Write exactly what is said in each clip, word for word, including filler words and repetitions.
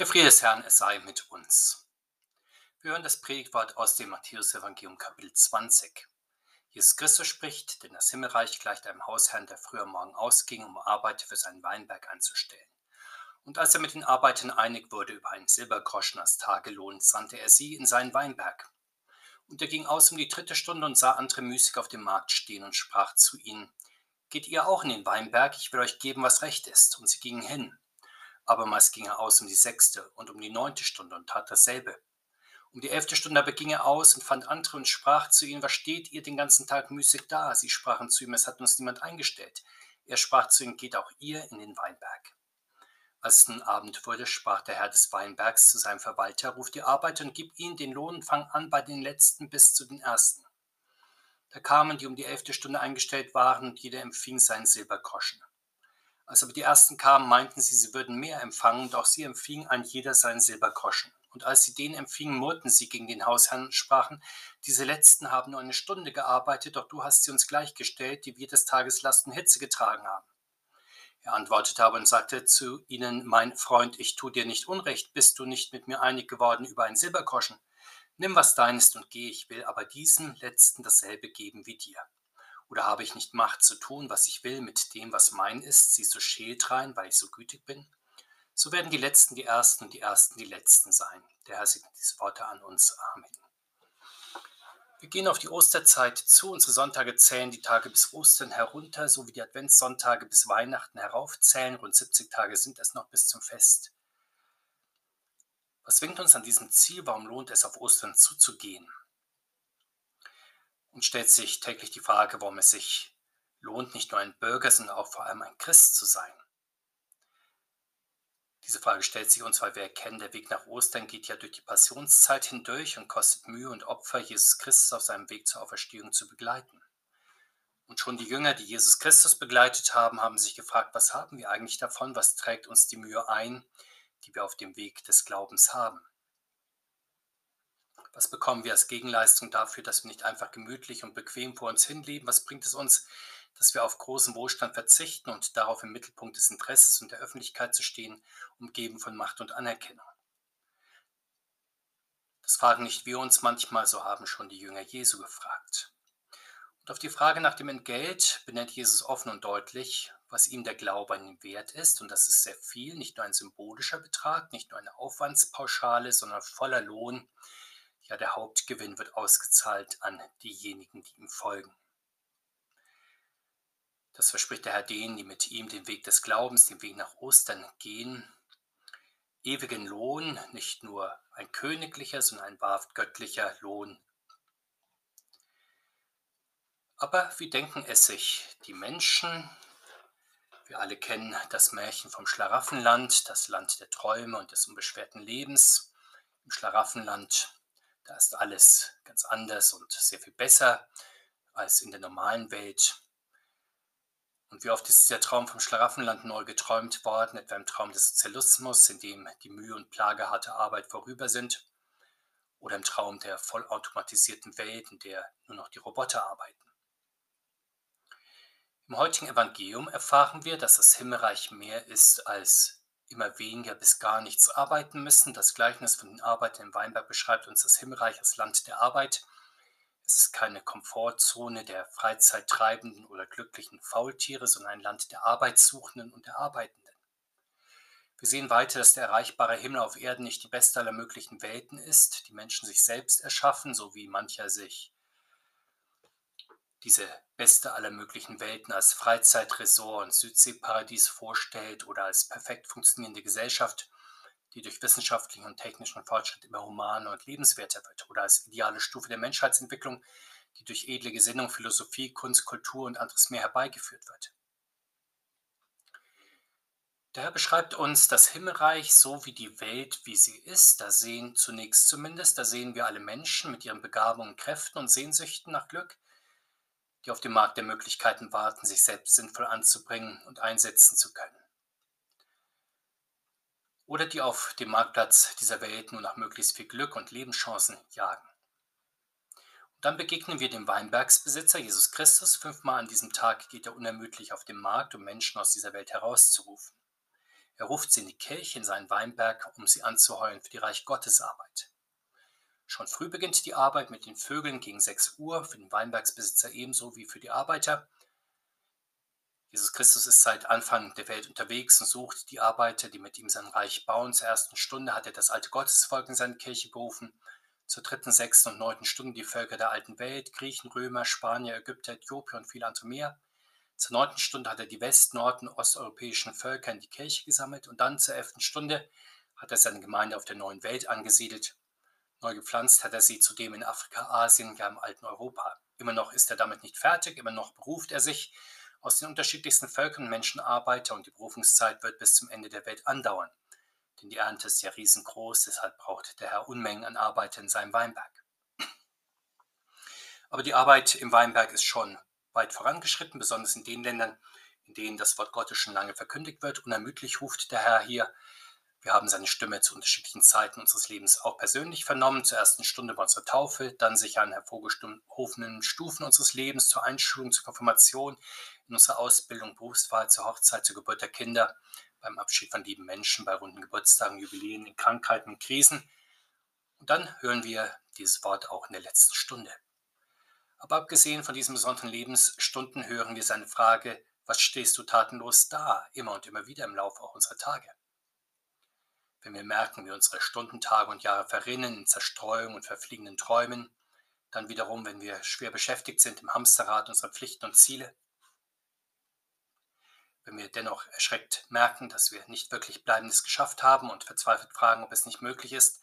Der Friede des Herrn, es sei mit uns. Wir hören das Predigtwort aus dem Matthäus-Evangelium Kapitel zwanzig. Jesus Christus spricht, denn das Himmelreich gleicht einem Hausherrn, der früh am Morgen ausging, um Arbeiter für seinen Weinberg anzustellen. Und als er mit den Arbeitern einig wurde über einen Silbergroschen als Tagelohn, sandte er sie in seinen Weinberg. Und er ging aus um die dritte Stunde und sah andere müßig auf dem Markt stehen und sprach zu ihnen: Geht ihr auch in den Weinberg, ich will euch geben, was recht ist. Und sie gingen hin. Abermals ging er aus um die sechste und um die neunte Stunde und tat dasselbe. Um die elfte Stunde aber ging er aus und fand andere und sprach zu ihnen: Was steht ihr den ganzen Tag müßig da? Sie sprachen zu ihm: Es hat uns niemand eingestellt. Er sprach zu ihnen: Geht auch ihr in den Weinberg. Als es nun Abend wurde, sprach der Herr des Weinbergs zu seinem Verwalter: Ruf die Arbeiter und gib ihnen den Lohn und fang an bei den Letzten bis zu den Ersten. Da kamen, die um die elfte Stunde eingestellt waren, und jeder empfing seinen Silbergroschen. Als aber die Ersten kamen, meinten sie, sie würden mehr empfangen, und auch sie empfingen ein jeder seinen Silbergroschen. Und als sie den empfingen, murrten sie gegen den Hausherrn und sprachen: Diese Letzten haben nur eine Stunde gearbeitet, doch du hast sie uns gleichgestellt, die wir des Tages Last und Hitze getragen haben. Er antwortete aber und sagte zu ihnen: Mein Freund, ich tue dir nicht Unrecht, bist du nicht mit mir einig geworden über einen Silbergroschen? Nimm, was dein ist, und geh, ich will aber diesem Letzten dasselbe geben wie dir. Oder habe ich nicht Macht zu tun, was ich will, mit dem, was mein ist? Siehst du Scheld rein, weil ich so gütig bin? So werden die Letzten die Ersten und die Ersten die Letzten sein. Der Herr segnet diese Worte an uns. Amen. Wir gehen auf die Osterzeit zu. Unsere Sonntage zählen die Tage bis Ostern herunter, so wie die Adventssonntage bis Weihnachten heraufzählen. Rund siebzig Tage sind es noch bis zum Fest. Was zwingt uns an diesem Ziel? Warum lohnt es, auf Ostern zuzugehen? Und stellt sich täglich die Frage, warum es sich lohnt, nicht nur ein Bürger, sondern auch vor allem ein Christ zu sein. Diese Frage stellt sich uns, weil wir erkennen, der Weg nach Ostern geht ja durch die Passionszeit hindurch und kostet Mühe und Opfer, Jesus Christus auf seinem Weg zur Auferstehung zu begleiten. Und schon die Jünger, die Jesus Christus begleitet haben, haben sich gefragt: Was haben wir eigentlich davon? Was trägt uns die Mühe ein, die wir auf dem Weg des Glaubens haben? Was bekommen wir als Gegenleistung dafür, dass wir nicht einfach gemütlich und bequem vor uns hinleben? Was bringt es uns, dass wir auf großen Wohlstand verzichten und darauf im Mittelpunkt des Interesses und der Öffentlichkeit zu stehen, umgeben von Macht und Anerkennung? Das fragen nicht wir uns manchmal, so haben schon die Jünger Jesu gefragt. Und auf die Frage nach dem Entgelt benennt Jesus offen und deutlich, was ihm der Glaube an ihn wert ist. Und das ist sehr viel, nicht nur ein symbolischer Betrag, nicht nur eine Aufwandspauschale, sondern voller Lohn. Ja, der Hauptgewinn wird ausgezahlt an diejenigen, die ihm folgen. Das verspricht der Herr denen, die mit ihm den Weg des Glaubens, den Weg nach Ostern gehen. Ewigen Lohn, nicht nur ein königlicher, sondern ein wahrhaft göttlicher Lohn. Aber wie denken es sich die Menschen? Wir alle kennen das Märchen vom Schlaraffenland, das Land der Träume und des unbeschwerten Lebens. Im Schlaraffenland, da ist alles ganz anders und sehr viel besser als in der normalen Welt. Und wie oft ist dieser Traum vom Schlaraffenland neu geträumt worden, etwa im Traum des Sozialismus, in dem die Mühe und Plage harter Arbeit vorüber sind, oder im Traum der vollautomatisierten Welt, in der nur noch die Roboter arbeiten. Im heutigen Evangelium erfahren wir, dass das Himmelreich mehr ist, als immer weniger bis gar nichts arbeiten müssen. Das Gleichnis von den Arbeitern im Weinberg beschreibt uns das Himmelreich als Land der Arbeit. Es ist keine Komfortzone der freizeittreibenden oder glücklichen Faultiere, sondern ein Land der Arbeitssuchenden und der Arbeitenden. Wir sehen weiter, dass der erreichbare Himmel auf Erden nicht die beste aller möglichen Welten ist, die Menschen sich selbst erschaffen, so wie mancher sich diese beste aller möglichen Welten als Freizeitresort und Südseeparadies vorstellt oder als perfekt funktionierende Gesellschaft, die durch wissenschaftlichen und technischen Fortschritt immer humaner und lebenswerter wird, oder als ideale Stufe der Menschheitsentwicklung, die durch edle Gesinnung, Philosophie, Kunst, Kultur und anderes mehr herbeigeführt wird. Daher beschreibt uns das Himmelreich so wie die Welt, wie sie ist. Da sehen zunächst zumindest, da sehen wir alle Menschen mit ihren Begabungen, Kräften und Sehnsüchten nach Glück, die auf dem Markt der Möglichkeiten warten, sich selbst sinnvoll anzubringen und einsetzen zu können. Oder die auf dem Marktplatz dieser Welt nur nach möglichst viel Glück und Lebenschancen jagen. Und dann begegnen wir dem Weinbergsbesitzer Jesus Christus. Fünfmal an diesem Tag geht er unermüdlich auf den Markt, um Menschen aus dieser Welt herauszurufen. Er ruft sie in die Kirche, in seinen Weinberg, um sie anzuheuern für die Reich Gottes Arbeit. Schon früh beginnt die Arbeit mit den Vögeln gegen sechs Uhr, für den Weinbergsbesitzer ebenso wie für die Arbeiter. Jesus Christus ist seit Anfang der Welt unterwegs und sucht die Arbeiter, die mit ihm sein Reich bauen. Zur ersten Stunde hat er das alte Gottesvolk in seine Kirche berufen. Zur dritten, sechsten und neunten Stunde die Völker der alten Welt, Griechen, Römer, Spanier, Ägypter, Äthiopier und viele andere mehr. Zur neunten Stunde hat er die west-, nord- und osteuropäischen Völker in die Kirche gesammelt. Und dann zur elften Stunde hat er seine Gemeinde auf der neuen Welt angesiedelt. Neu gepflanzt hat er sie zudem in Afrika, Asien, ja im alten Europa. Immer noch ist er damit nicht fertig, immer noch beruft er sich aus den unterschiedlichsten Völkern und Menschen Arbeiter, und die Berufungszeit wird bis zum Ende der Welt andauern. Denn die Ernte ist ja riesengroß, deshalb braucht der Herr Unmengen an Arbeiter in seinem Weinberg. Aber die Arbeit im Weinberg ist schon weit vorangeschritten, besonders in den Ländern, in denen das Wort Gottes schon lange verkündigt wird. Unermüdlich ruft der Herr hier. Wir haben seine Stimme zu unterschiedlichen Zeiten unseres Lebens auch persönlich vernommen. Zur ersten Stunde bei unserer Taufe, dann sicher an hervorgehobenen Stufen unseres Lebens, zur Einschulung, zur Konfirmation, in unserer Ausbildung, Berufswahl, zur Hochzeit, zur Geburt der Kinder, beim Abschied von lieben Menschen, bei runden Geburtstagen, Jubiläen, in Krankheiten und Krisen. Und dann hören wir dieses Wort auch in der letzten Stunde. Aber abgesehen von diesen besonderen Lebensstunden hören wir seine Frage: Was stehst du tatenlos da? Immer und immer wieder im Laufe auch unserer Tage. Wenn wir merken, wie unsere Stunden, Tage und Jahre verrinnen in Zerstreuung und verfliegenden Träumen, dann wiederum, wenn wir schwer beschäftigt sind im Hamsterrad unserer Pflichten und Ziele, wenn wir dennoch erschreckt merken, dass wir nicht wirklich Bleibendes geschafft haben und verzweifelt fragen, ob es nicht möglich ist,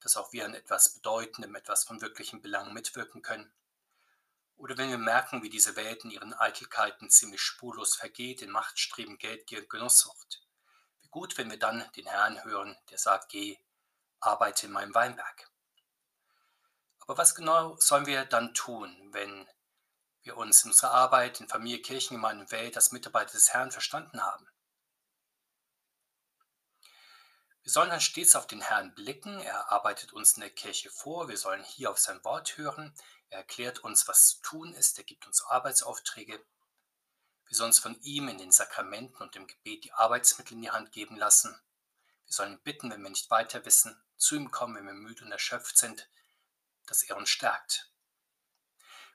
dass auch wir an etwas Bedeutendem, etwas von wirklichem Belang mitwirken können. Oder wenn wir merken, wie diese Welt in ihren Eitelkeiten ziemlich spurlos vergeht, in Machtstreben, Geldgier und Genusssucht. Gut, wenn wir dann den Herrn hören, der sagt: Geh, arbeite in meinem Weinberg. Aber was genau sollen wir dann tun, wenn wir uns in unserer Arbeit, in Familie, Kirchengemeinde und Welt als Mitarbeiter des Herrn verstanden haben? Wir sollen dann stets auf den Herrn blicken. Er arbeitet uns in der Kirche vor. Wir sollen hier auf sein Wort hören. Er erklärt uns, was zu tun ist. Er gibt uns Arbeitsaufträge. Wir sollen uns von ihm in den Sakramenten und im Gebet die Arbeitsmittel in die Hand geben lassen. Wir sollen ihn bitten, wenn wir nicht weiter wissen, zu ihm kommen, wenn wir müde und erschöpft sind, dass er uns stärkt.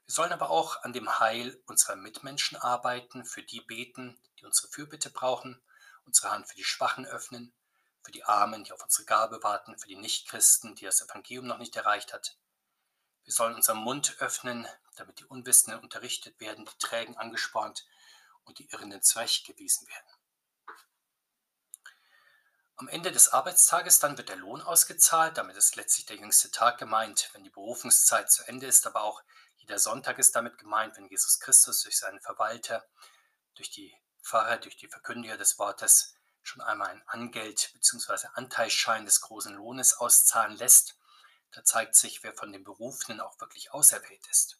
Wir sollen aber auch an dem Heil unserer Mitmenschen arbeiten, für die beten, die unsere Fürbitte brauchen, unsere Hand für die Schwachen öffnen, für die Armen, die auf unsere Gabe warten, für die Nichtchristen, die das Evangelium noch nicht erreicht hat. Wir sollen unseren Mund öffnen, damit die Unwissenden unterrichtet werden, die Trägen angespornt und die Irrenden zurechtgewiesen werden. Am Ende des Arbeitstages dann wird der Lohn ausgezahlt, damit ist letztlich der jüngste Tag gemeint, wenn die Berufungszeit zu Ende ist, aber auch jeder Sonntag ist damit gemeint, wenn Jesus Christus durch seine Verwalter, durch die Pfarrer, durch die Verkündiger des Wortes schon einmal ein Angeld bzw. Anteilsschein des großen Lohnes auszahlen lässt. Da zeigt sich, wer von den Berufenen auch wirklich auserwählt ist.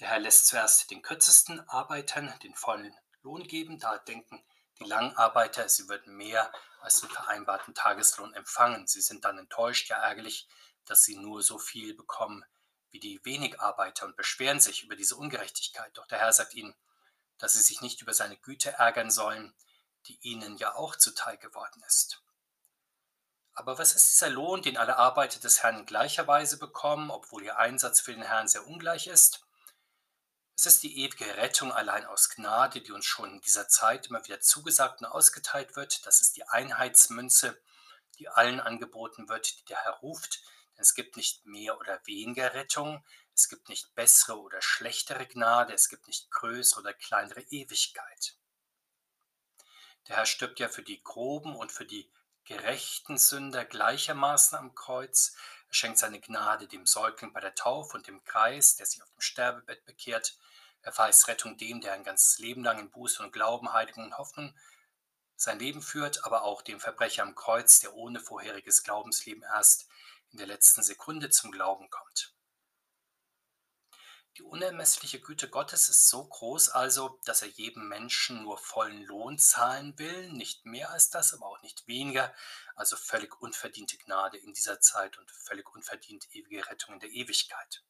Der Herr lässt zuerst den kürzesten Arbeitern den vollen Lohn geben, da denken die Langarbeiter, sie würden mehr als den vereinbarten Tageslohn empfangen. Sie sind dann enttäuscht, ja ärgerlich, dass sie nur so viel bekommen wie die wenig Arbeiter und beschweren sich über diese Ungerechtigkeit. Doch der Herr sagt ihnen, dass sie sich nicht über seine Güte ärgern sollen, die ihnen ja auch zuteil geworden ist. Aber was ist dieser Lohn, den alle Arbeiter des Herrn in gleicher Weise bekommen, obwohl ihr Einsatz für den Herrn sehr ungleich ist? Es ist die ewige Rettung allein aus Gnade, die uns schon in dieser Zeit immer wieder zugesagt und ausgeteilt wird. Das ist die Einheitsmünze, die allen angeboten wird, die der Herr ruft. Denn es gibt nicht mehr oder weniger Rettung, es gibt nicht bessere oder schlechtere Gnade, es gibt nicht größere oder kleinere Ewigkeit. Der Herr stirbt ja für die groben und für die gerechten Sünder gleichermaßen am Kreuz. Er schenkt seine Gnade dem Säugling bei der Taufe und dem Kreis, der sich auf dem Sterbebett bekehrt. Er verheißt Rettung dem, der ein ganzes Leben lang in Buße und Glauben, Heiligung und Hoffnung sein Leben führt, aber auch dem Verbrecher am Kreuz, der ohne vorheriges Glaubensleben erst in der letzten Sekunde zum Glauben kommt. Die unermessliche Güte Gottes ist so groß also, dass er jedem Menschen nur vollen Lohn zahlen will, nicht mehr als das, aber auch nicht weniger, also völlig unverdiente Gnade in dieser Zeit und völlig unverdient ewige Rettung in der Ewigkeit.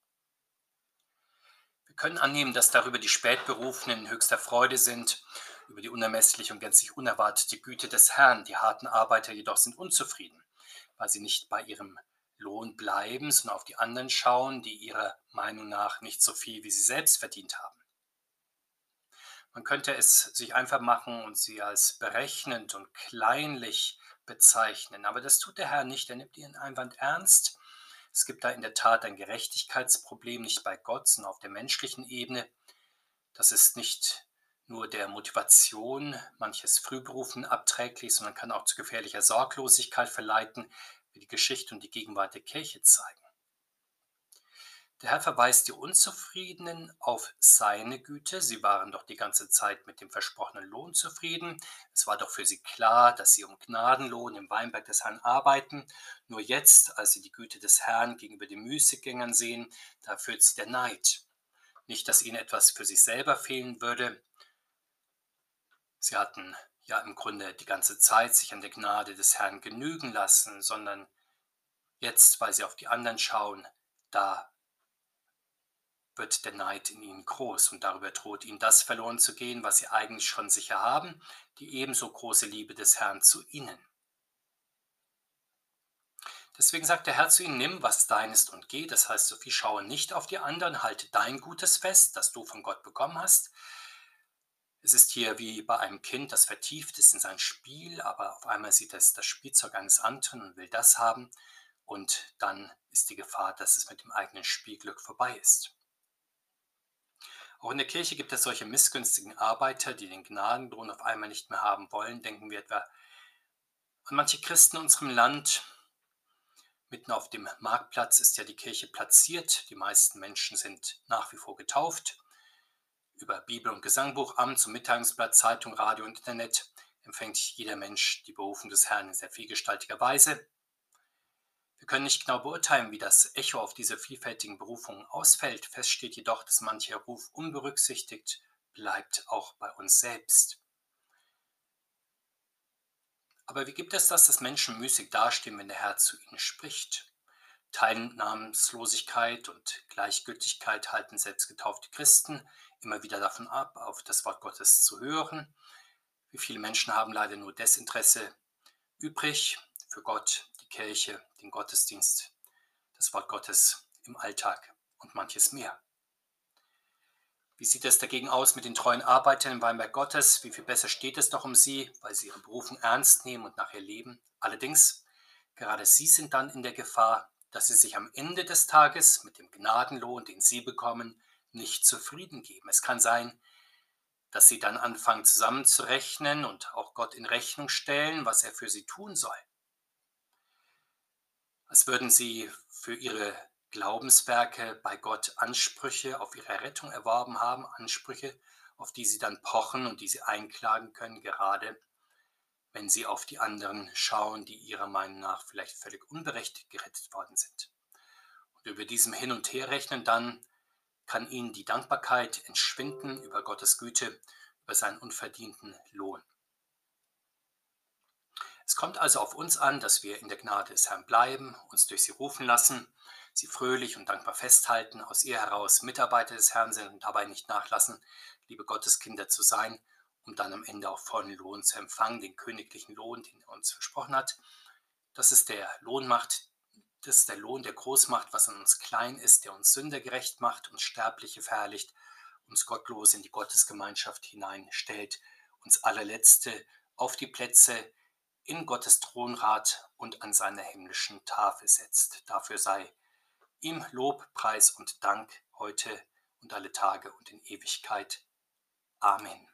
Wir können annehmen, dass darüber die Spätberufenen in höchster Freude sind, über die unermessliche und gänzlich unerwartete Güte des Herrn. Die harten Arbeiter jedoch sind unzufrieden, weil sie nicht bei ihrem Lohn bleiben, sondern auf die anderen schauen, die ihrer Meinung nach nicht so viel wie sie selbst verdient haben. Man könnte es sich einfach machen und sie als berechnend und kleinlich bezeichnen, aber das tut der Herr nicht. Er nimmt ihren Einwand ernst. Es gibt da in der Tat ein Gerechtigkeitsproblem, nicht bei Gott, sondern auf der menschlichen Ebene. Das ist nicht nur der Motivation manches Frühberufen abträglich, sondern kann auch zu gefährlicher Sorglosigkeit verleiten, wie die Geschichte und die Gegenwart der Kirche zeigen. Der Herr verweist die Unzufriedenen auf seine Güte. Sie waren doch die ganze Zeit mit dem versprochenen Lohn zufrieden. Es war doch für sie klar, dass sie um Gnadenlohn im Weinberg des Herrn arbeiten. Nur jetzt, als sie die Güte des Herrn gegenüber den Müßiggängern sehen, da führt sie der Neid. Nicht, dass ihnen etwas für sich selber fehlen würde. Sie hatten ja im Grunde die ganze Zeit sich an der Gnade des Herrn genügen lassen, sondern jetzt, weil sie auf die anderen schauen, da wird der Neid in ihnen groß und darüber droht ihnen das verloren zu gehen, was sie eigentlich schon sicher haben, die ebenso große Liebe des Herrn zu ihnen. Deswegen sagt der Herr zu ihnen, nimm, was dein ist und geh. Das heißt, so viel schaue nicht auf die anderen, halte dein Gutes fest, das du von Gott bekommen hast. Es ist hier wie bei einem Kind, das vertieft ist in sein Spiel, aber auf einmal sieht es das Spielzeug eines anderen und will das haben. Und dann ist die Gefahr, dass es mit dem eigenen Spielglück vorbei ist. Auch in der Kirche gibt es solche missgünstigen Arbeiter, die den Gnadenlohn auf einmal nicht mehr haben wollen. Denken wir etwa an manche Christen in unserem Land. Mitten auf dem Marktplatz ist ja die Kirche platziert. Die meisten Menschen sind nach wie vor getauft. Über Bibel- und Gesangbuchamt, zum Mitteilungsblatt, Zeitung, Radio und Internet empfängt jeder Mensch die Berufung des Herrn in sehr vielgestaltiger Weise. Wir können nicht genau beurteilen, wie das Echo auf diese vielfältigen Berufungen ausfällt. Fest steht jedoch, dass mancher Ruf unberücksichtigt bleibt, auch bei uns selbst. Aber wie gibt es das, dass Menschen müßig dastehen, wenn der Herr zu ihnen spricht? Teilnahmslosigkeit und Gleichgültigkeit halten selbst getaufte Christen immer wieder davon ab, auf das Wort Gottes zu hören. Wie viele Menschen haben leider nur Desinteresse übrig für Gott, die Kirche, den Gottesdienst, das Wort Gottes im Alltag und manches mehr. Wie sieht es dagegen aus mit den treuen Arbeitern im Weinberg Gottes? Wie viel besser steht es doch um sie, weil sie ihre Berufung ernst nehmen und nachher leben? Allerdings, gerade sie sind dann in der Gefahr, dass sie sich am Ende des Tages mit dem Gnadenlohn, den sie bekommen, nicht zufrieden geben. Es kann sein, dass sie dann anfangen zusammenzurechnen und auch Gott in Rechnung stellen, was er für sie tun soll. Als würden sie für ihre Glaubenswerke bei Gott Ansprüche auf ihre Rettung erworben haben, Ansprüche, auf die sie dann pochen und die sie einklagen können, gerade wenn sie auf die anderen schauen, die ihrer Meinung nach vielleicht völlig unberechtigt gerettet worden sind. Und über diesem Hin- und Herrechnen dann kann ihnen die Dankbarkeit entschwinden über Gottes Güte, über seinen unverdienten Lohn. Es kommt also auf uns an, dass wir in der Gnade des Herrn bleiben, uns durch sie rufen lassen, sie fröhlich und dankbar festhalten, aus ihr heraus Mitarbeiter des Herrn sind und dabei nicht nachlassen, liebe Gotteskinder zu sein, um dann am Ende auch vollen Lohn zu empfangen, den königlichen Lohn, den er uns versprochen hat. Das ist der Lohn macht, das ist der Lohn der Großmacht, was an uns klein ist, der uns Sünder gerecht macht, uns Sterbliche verherrlicht, uns Gottlose in die Gottesgemeinschaft hineinstellt, uns allerletzte auf die Plätze in Gottes Thronrat und an seiner himmlischen Tafel setzt. Dafür sei ihm Lob, Preis und Dank heute und alle Tage und in Ewigkeit. Amen.